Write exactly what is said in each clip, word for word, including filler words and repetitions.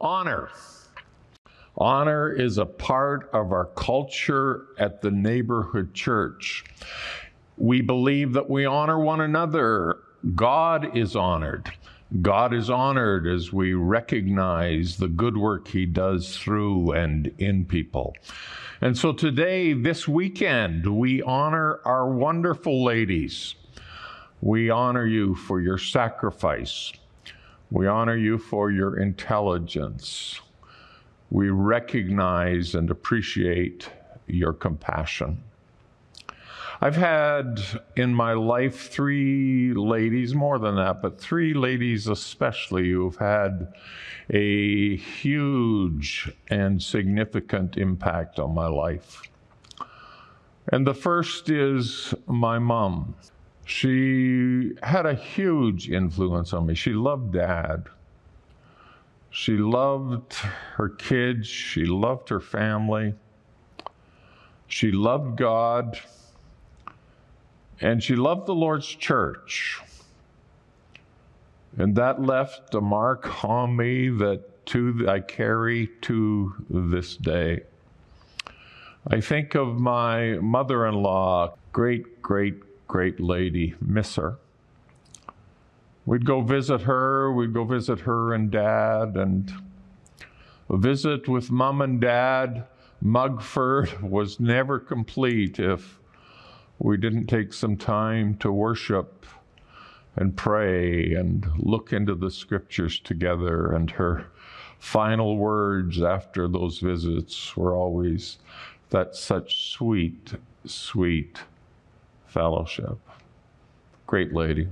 honor. Honor is a part of our culture at the neighborhood church. We believe that we honor one another. God is honored. God is honored as we recognize the good work he does through and in people. And so today, this weekend, we honor our wonderful ladies. We honor you for your sacrifice. We honor you for your intelligence. We recognize and appreciate your compassion. I've had in my life three ladies, more than that, but three ladies especially who've had a huge and significant impact on my life. And the first is my mom. She had a huge influence on me. She loved Dad. She loved her kids. She loved her family. She loved God. And she loved the Lord's church. And that left a mark on me that to, I carry to this day. I think of my mother-in-law, great, great, great lady, miss her. We'd go visit her, we'd go visit her and Dad, and a visit with Mom and Dad, Mugford, was never complete if we didn't take some time to worship and pray and look into the scriptures together. And her final words after those visits were always that such sweet, sweet fellowship. Great lady.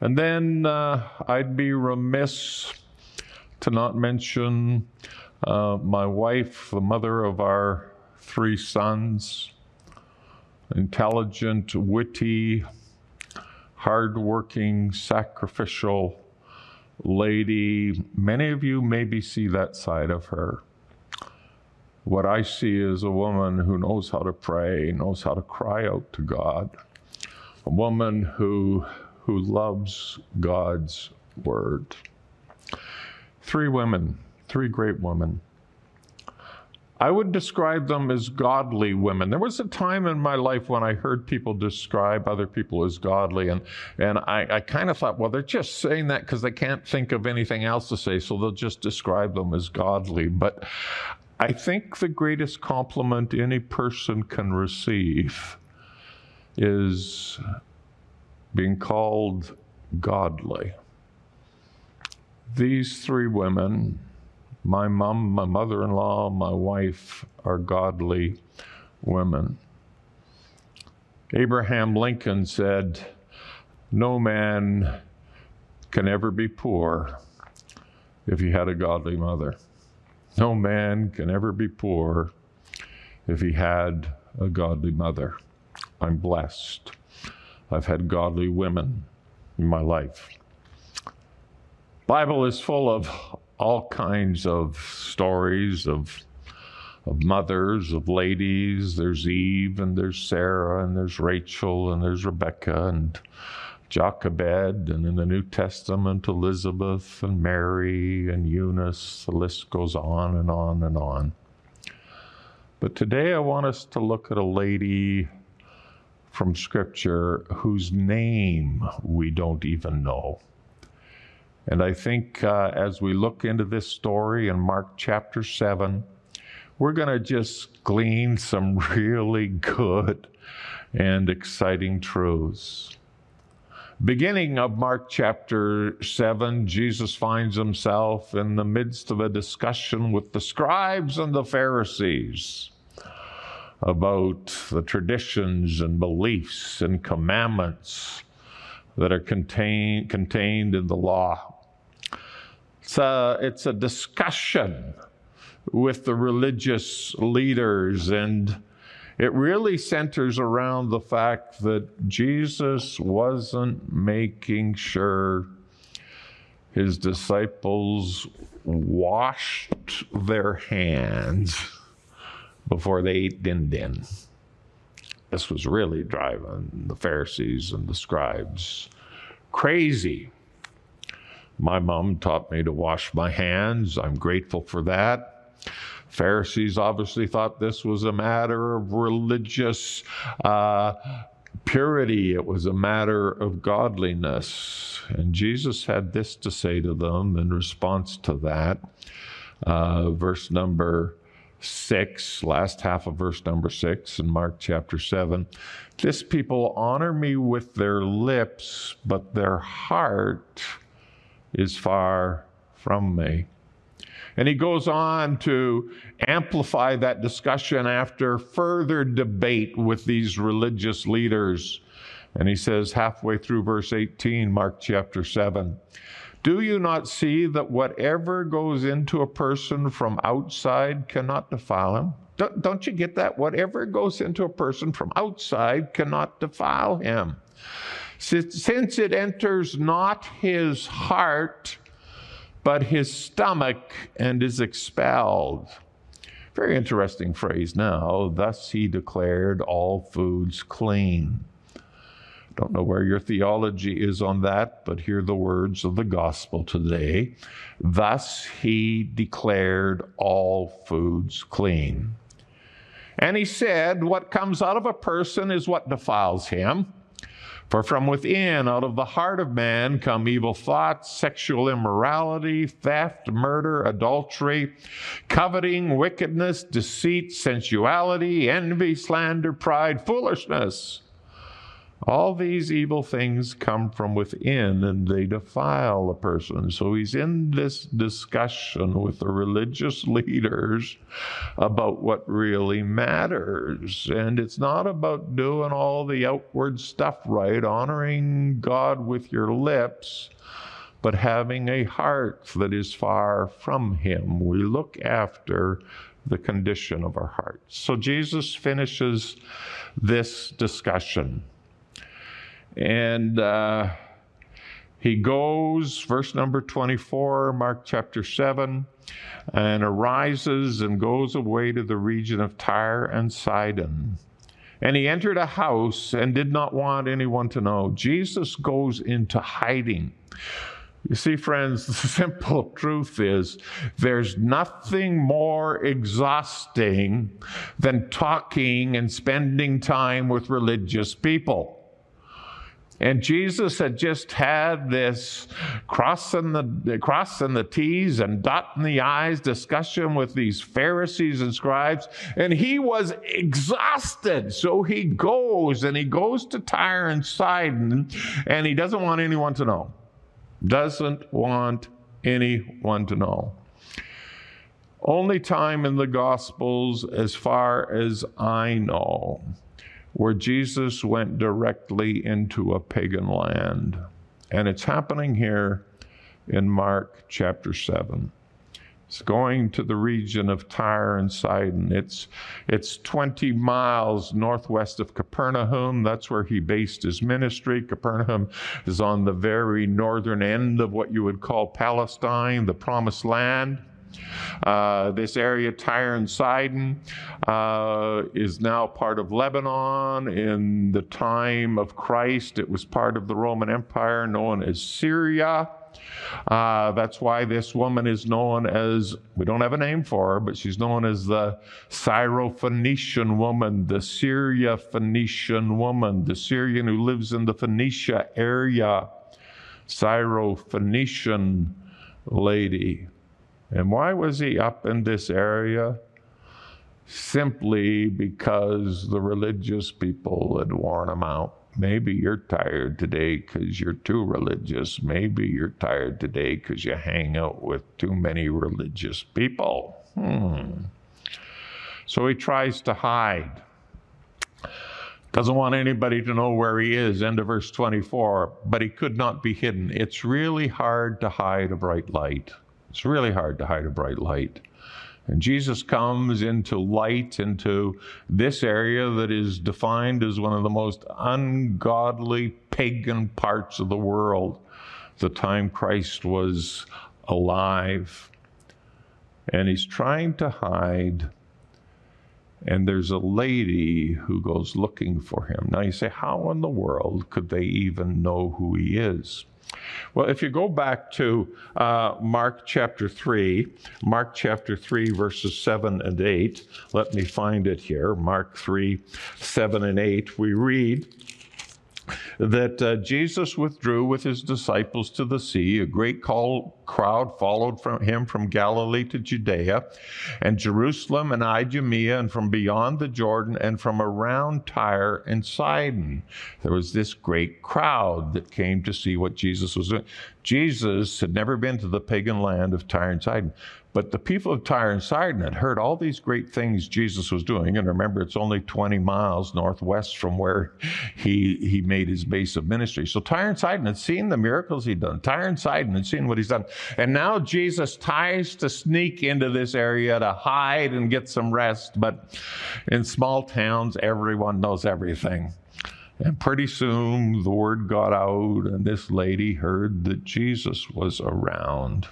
And then uh, I'd be remiss to not mention uh, my wife, the mother of our three sons. Intelligent, witty, hardworking, sacrificial lady. Many of you maybe see that side of her. What I see is a woman who knows how to pray, knows how to cry out to God, a woman who, who loves God's word. Three women, three great women. I would describe them as godly women. There was a time in my life when I heard people describe other people as godly, and, and I, I kind of thought, well, they're just saying that because they can't think of anything else to say, so they'll just describe them as godly. But I think the greatest compliment any person can receive is being called godly. These three women, my mom, my mother-in-law, my wife, are godly women. Abraham Lincoln said, "No man can ever be poor if he had a godly mother. No man can ever be poor if he had a godly mother." I'm blessed. I've had godly women in my life. Bible is full of all kinds of stories of, of mothers, of ladies. There's Eve, and there's Sarah, and there's Rachel, and there's Rebecca, and Jochebed, and in the New Testament, Elizabeth, and Mary, and Eunice. The list goes on and on and on. But today I want us to look at a lady from Scripture whose name we don't even know. And I think uh, as we look into this story in Mark chapter seven, we're going to just glean some really good and exciting truths. Beginning of Mark chapter seven, Jesus finds himself in the midst of a discussion with the scribes and the Pharisees about the traditions and beliefs and commandments that are contained contained in the law. It's a, it's a discussion with the religious leaders, and it really centers around the fact that Jesus wasn't making sure his disciples washed their hands before they ate din-din. This was really driving the Pharisees and the scribes crazy. My mom taught me to wash my hands. I'm grateful for that. Pharisees obviously thought this was a matter of religious uh, purity. It was a matter of godliness. And Jesus had this to say to them in response to that. Uh, verse number six, last half of verse number six in Mark chapter seven. This people honor me with their lips, but their heart is far from me. And he goes on to amplify that discussion after further debate with these religious leaders. And he says halfway through verse eighteen, Mark chapter seven, do you not see that whatever goes into a person from outside cannot defile him? Don't, don't you get that? Whatever goes into a person from outside cannot defile him. Since it enters not his heart, but his stomach, and is expelled. Very interesting phrase now. Thus he declared all foods clean. Don't know where your theology is on that, but hear the words of the gospel today. Thus he declared all foods clean. And he said, what comes out of a person is what defiles him. For from within, out of the heart of man, come evil thoughts, sexual immorality, theft, murder, adultery, coveting, wickedness, deceit, sensuality, envy, slander, pride, foolishness. All these evil things come from within, and they defile a person. So he's in this discussion with the religious leaders about what really matters. And it's not about doing all the outward stuff right, honoring God with your lips, but having a heart that is far from him. We look after the condition of our hearts. So Jesus finishes this discussion. And uh, he goes, verse number twenty-four, Mark chapter seven, and arises and goes away to the region of Tyre and Sidon. And he entered a house and did not want anyone to know. Jesus goes into hiding. You see, friends, the simple truth is there's nothing more exhausting than talking and spending time with religious people. And Jesus had just had this crossing the, crossing the T's and dotting the I's discussion with these Pharisees and scribes, and he was exhausted. So he goes, and he goes to Tyre and Sidon, and he doesn't want anyone to know. Doesn't want anyone to know. Only time in the Gospels, as far as I know, where Jesus went directly into a pagan land. And it's happening here in Mark chapter seven. It's going to the region of Tyre and Sidon. It's, it's twenty miles northwest of Capernaum. That's where he based his ministry. Capernaum is on the very northern end of what you would call Palestine, the Promised Land. Uh, this area, Tyre and Sidon, uh, is now part of Lebanon. In the time of Christ, it was part of the Roman Empire, known as Syria. Uh, that's why this woman is known as, we don't have a name for her, but she's known as the Syrophoenician woman, the Syrophoenician woman, the Syrian who lives in the Phoenicia area, Syrophoenician lady. And why was he up in this area? Simply because the religious people had worn him out. Maybe you're tired today because you're too religious. Maybe you're tired today because you hang out with too many religious people. Hmm. So he tries to hide. Doesn't want anybody to know where he is, end of verse twenty-four, but he could not be hidden. It's really hard to hide a bright light. It's really hard to hide a bright light. And Jesus comes into light, into this area that is defined as one of the most ungodly pagan parts of the world, the time Christ was alive. And he's trying to hide, and there's a lady who goes looking for him. Now you say, how in the world could they even know who he is? Well, if you go back to uh, Mark chapter three, Mark chapter three, verses seven and eight, let me find it here, Mark three, seven and eight, we read that uh, Jesus withdrew with his disciples to the sea. A great call, crowd followed from him from Galilee to Judea and Jerusalem and Idumea and from beyond the Jordan and from around Tyre and Sidon. There was this great crowd that came to see what Jesus was doing. Jesus had never been to the pagan land of Tyre and Sidon. But the people of Tyre and Sidon had heard all these great things Jesus was doing. And remember, it's only twenty miles northwest from where he he made his base of ministry. So Tyre and Sidon had seen the miracles he'd done. Tyre and Sidon had seen what he's done. And now Jesus tries to sneak into this area to hide and get some rest. But in small towns, everyone knows everything. And pretty soon the word got out, and this lady heard that Jesus was around.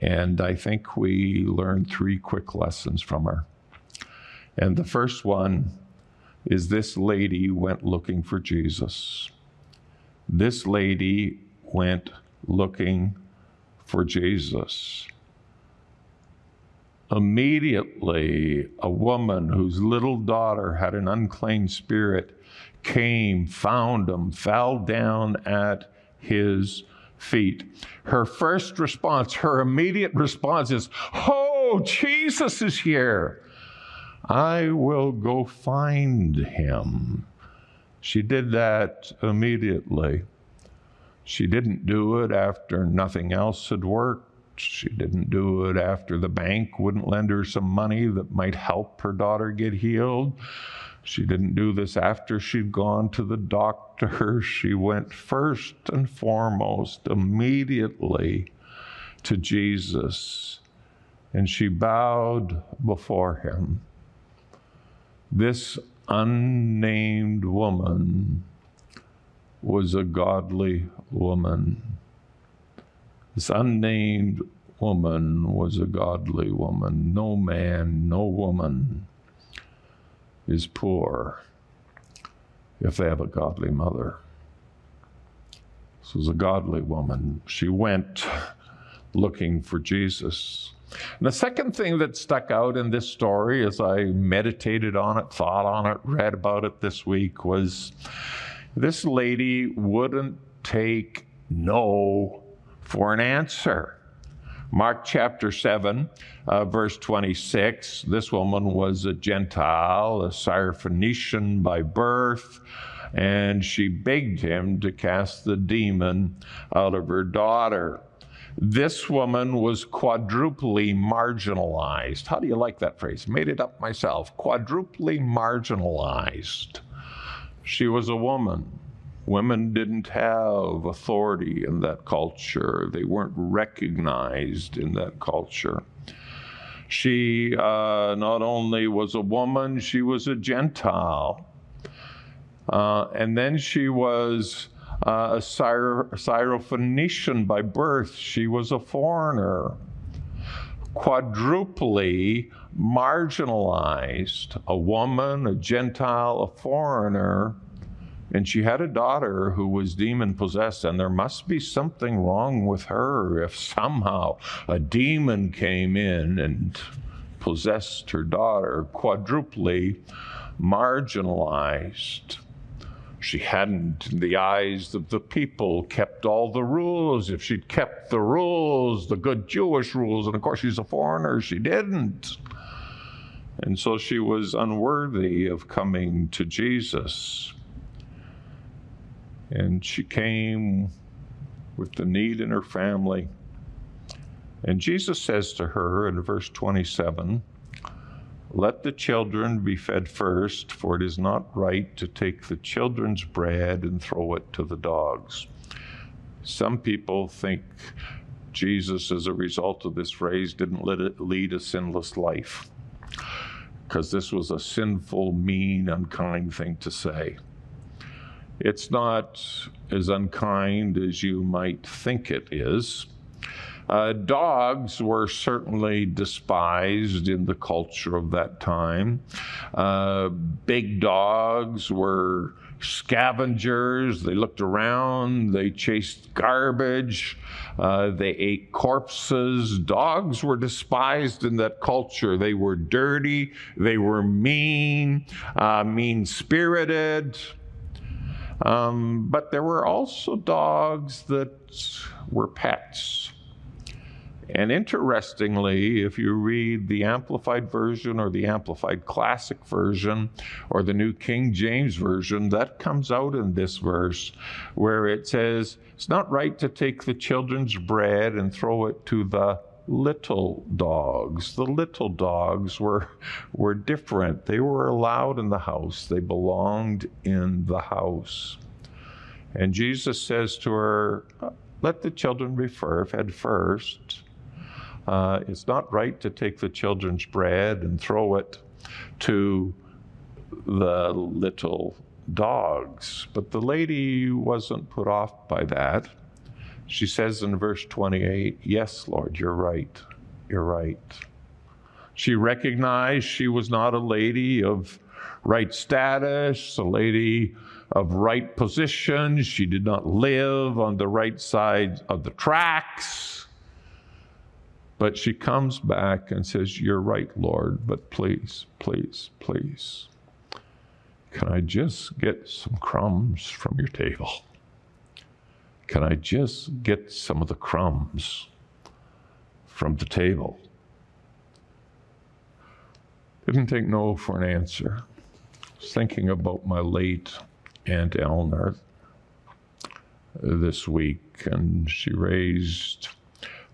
And I think we learned three quick lessons from her. And the first one is this lady went looking for Jesus. This lady went looking for Jesus. Immediately, a woman whose little daughter had an unclean spirit came, found him, fell down at his feet. Her first response, her immediate response is, oh, Jesus is here. I will go find him. She did that immediately. She didn't do it after nothing else had worked. She didn't do it after the bank wouldn't lend her some money that might help her daughter get healed. She didn't do this after she'd gone to the doctor. She went first and foremost immediately to Jesus, and she bowed before him. This unnamed woman was a godly woman. This unnamed woman was a godly woman. No man, no woman is poor if they have a godly mother. This was a godly woman. She went looking for Jesus. And the second thing that stuck out in this story as I meditated on it, thought on it, read about it this week, was this lady wouldn't take no for an answer. Mark chapter seven, uh, verse twenty-six, this woman was a Gentile, a Syrophoenician by birth, and she begged him to cast the demon out of her daughter. This woman was quadruply marginalized. How do you like that phrase? Made it up myself. Quadruply marginalized. She was a woman. Women didn't have authority in that culture. They weren't recognized in that culture. She uh, not only was a woman, she was a Gentile. Uh, and then she was uh, a Syrophoenician by birth. She was a foreigner. Quadruply marginalized. A woman, a Gentile, a foreigner. And she had a daughter who was demon-possessed, and there must be something wrong with her if somehow a demon came in and possessed her daughter, quadruply marginalized. She hadn't, in the eyes of the people, kept all the rules. If she'd kept the rules, the good Jewish rules, and of course she's a foreigner, she didn't. And so she was unworthy of coming to Jesus. And she came with the need in her family. And Jesus says to her in verse twenty-seven, let the children be fed first, for it is not right to take the children's bread and throw it to the dogs. Some people think Jesus, as a result of this phrase, didn't let it lead a sinless life, because this was a sinful, mean, unkind thing to say. It's not as unkind as you might think it is. Uh, dogs were certainly despised in the culture of that time. Uh, big dogs were scavengers. They looked around, they chased garbage, uh, they ate corpses. Dogs were despised in that culture. They were dirty, they were mean, uh, mean-spirited. Um, but there were also dogs that were pets. And interestingly, if you read the Amplified Version or the Amplified Classic Version or the New King James Version, that comes out in this verse where it says, it's not right to take the children's bread and throw it to the little dogs. The little dogs were, were different. They were allowed in the house. They belonged in the house. And Jesus says to her, let the children be fed first. Uh, it's not right to take the children's bread and throw it to the little dogs. But the lady wasn't put off by that. She says in verse twenty-eight, yes, Lord, you're right, you're right. She recognized she was not a lady of right status, a lady of right position. She did not live on the right side of the tracks. But she comes back and says, you're right, Lord, but please, please, please, can I just get some crumbs from your table? Can I just get some of the crumbs from the table? Didn't take no for an answer. Was thinking about my late Aunt Eleanor this week, and she raised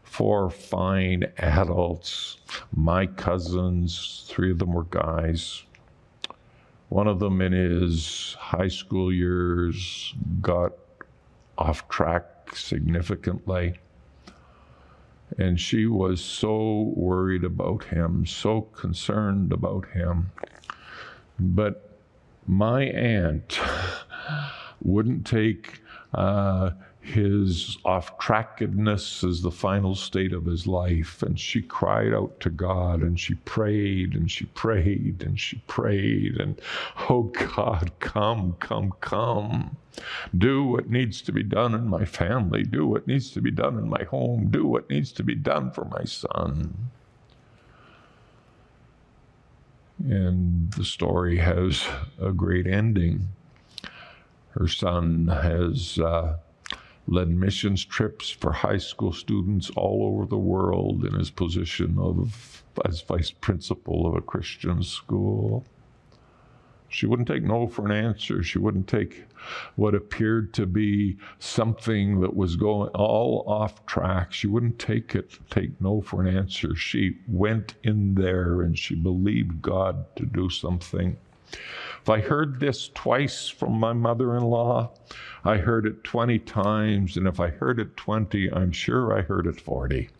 four fine adults, my cousins, three of them were guys. One of them in his high school years got off track significantly, and she was so worried about him, so concerned about him. But my aunt wouldn't take uh, his off-trackedness as the final state of his life. And she cried out to God, and she prayed, and she prayed, and she prayed, and, oh, God, come, come, come. Do what needs to be done in my family. Do what needs to be done in my home. Do what needs to be done for my son. And the story has a great ending. Her son has uh, led missions trips for high school students all over the world in his position of as vice principal of a Christian school. She wouldn't take no for an answer. She wouldn't take what appeared to be something that was going all off track. She wouldn't take it, take no for an answer. She went in there and she believed God to do something. If I heard this twice from my mother-in-law, I heard it twenty times, and if I heard it twenty, I'm sure I heard it forty.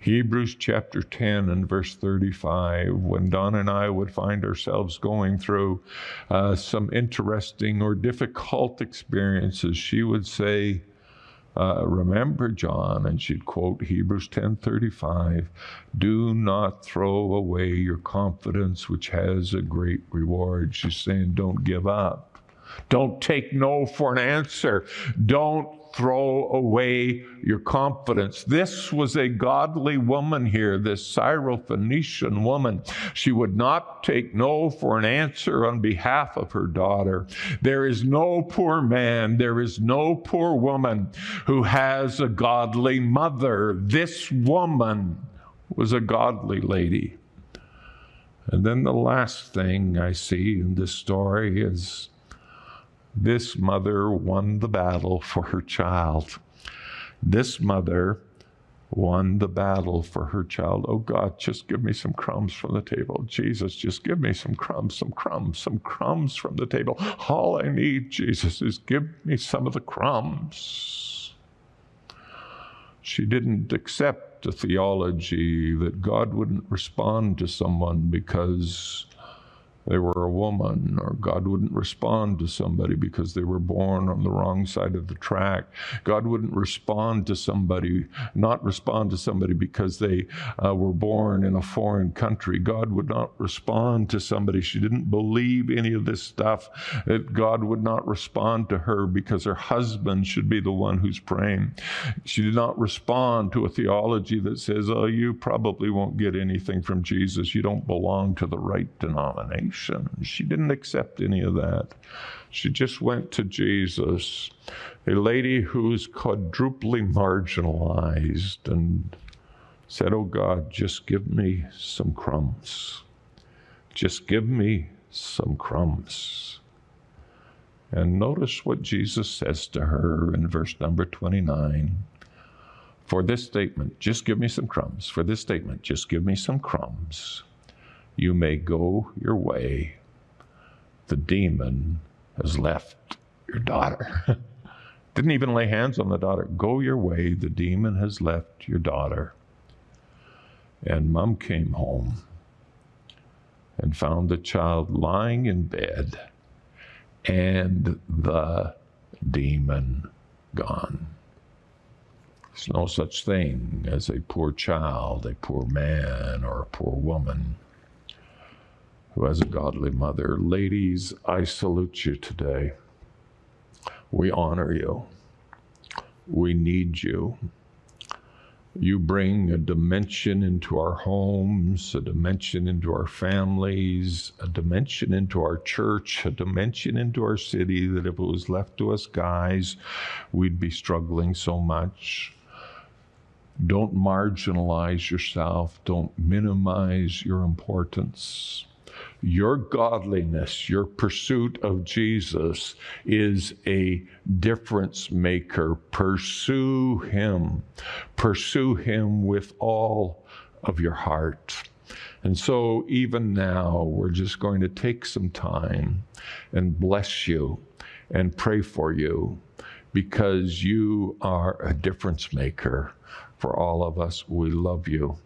Hebrews chapter ten and verse thirty-five, when Don and I would find ourselves going through uh, some interesting or difficult experiences, she would say, uh, remember, John, and she'd quote Hebrews ten thirty-five, do not throw away your confidence, which has a great reward. She's saying, don't give up. Don't take no for an answer. Don't throw away your confidence. This was a godly woman here, this Syrophoenician woman. She would not take no for an answer on behalf of her daughter. There is no poor man, there is no poor woman who has a godly mother. This woman was a godly lady. And then the last thing I see in this story is this mother won the battle for her child. This mother won the battle for her child. Oh God, just give me some crumbs from the table. Jesus, just give me some crumbs, some crumbs, some crumbs from the table. All I need, Jesus, is give me some of the crumbs. She didn't accept a theology that God wouldn't respond to someone because they were a woman, or God wouldn't respond to somebody because they were born on the wrong side of the track. God wouldn't respond to somebody, not respond to somebody because they uh, were born in a foreign country. God would not respond to somebody. She didn't believe any of this stuff. That God would not respond to her because her husband should be the one who's praying. She did not respond to a theology that says, oh, you probably won't get anything from Jesus. You don't belong to the right denomination. She didn't accept any of that. She just went to Jesus, a lady who's quadruply marginalized, and said, oh God, just give me some crumbs. Just give me some crumbs. And notice what Jesus says to her in verse number twenty-nine. For this statement, just give me some crumbs. For this statement, just give me some crumbs. You may go your way. The demon has left your daughter. Didn't even lay hands on the daughter. Go your way. The demon has left your daughter. And Mom came home and found the child lying in bed and the demon gone. There's no such thing as a poor child, a poor man, or a poor woman who has a godly mother. Ladies, I salute you today. We honor you. We need you. You bring a dimension into our homes, a dimension into our families, a dimension into our church, a dimension into our city that if it was left to us guys, we'd be struggling so much. Don't marginalize yourself. Don't minimize your importance. Your godliness, your pursuit of Jesus is a difference maker. Pursue him. Pursue him with all of your heart. And so even now, we're just going to take some time and bless you and pray for you, because you are a difference maker for all of us. We love you.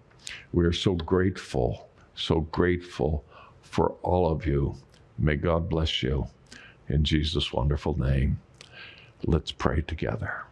We are so grateful, so grateful for all of you. May God bless you in Jesus' wonderful name. Let's pray together.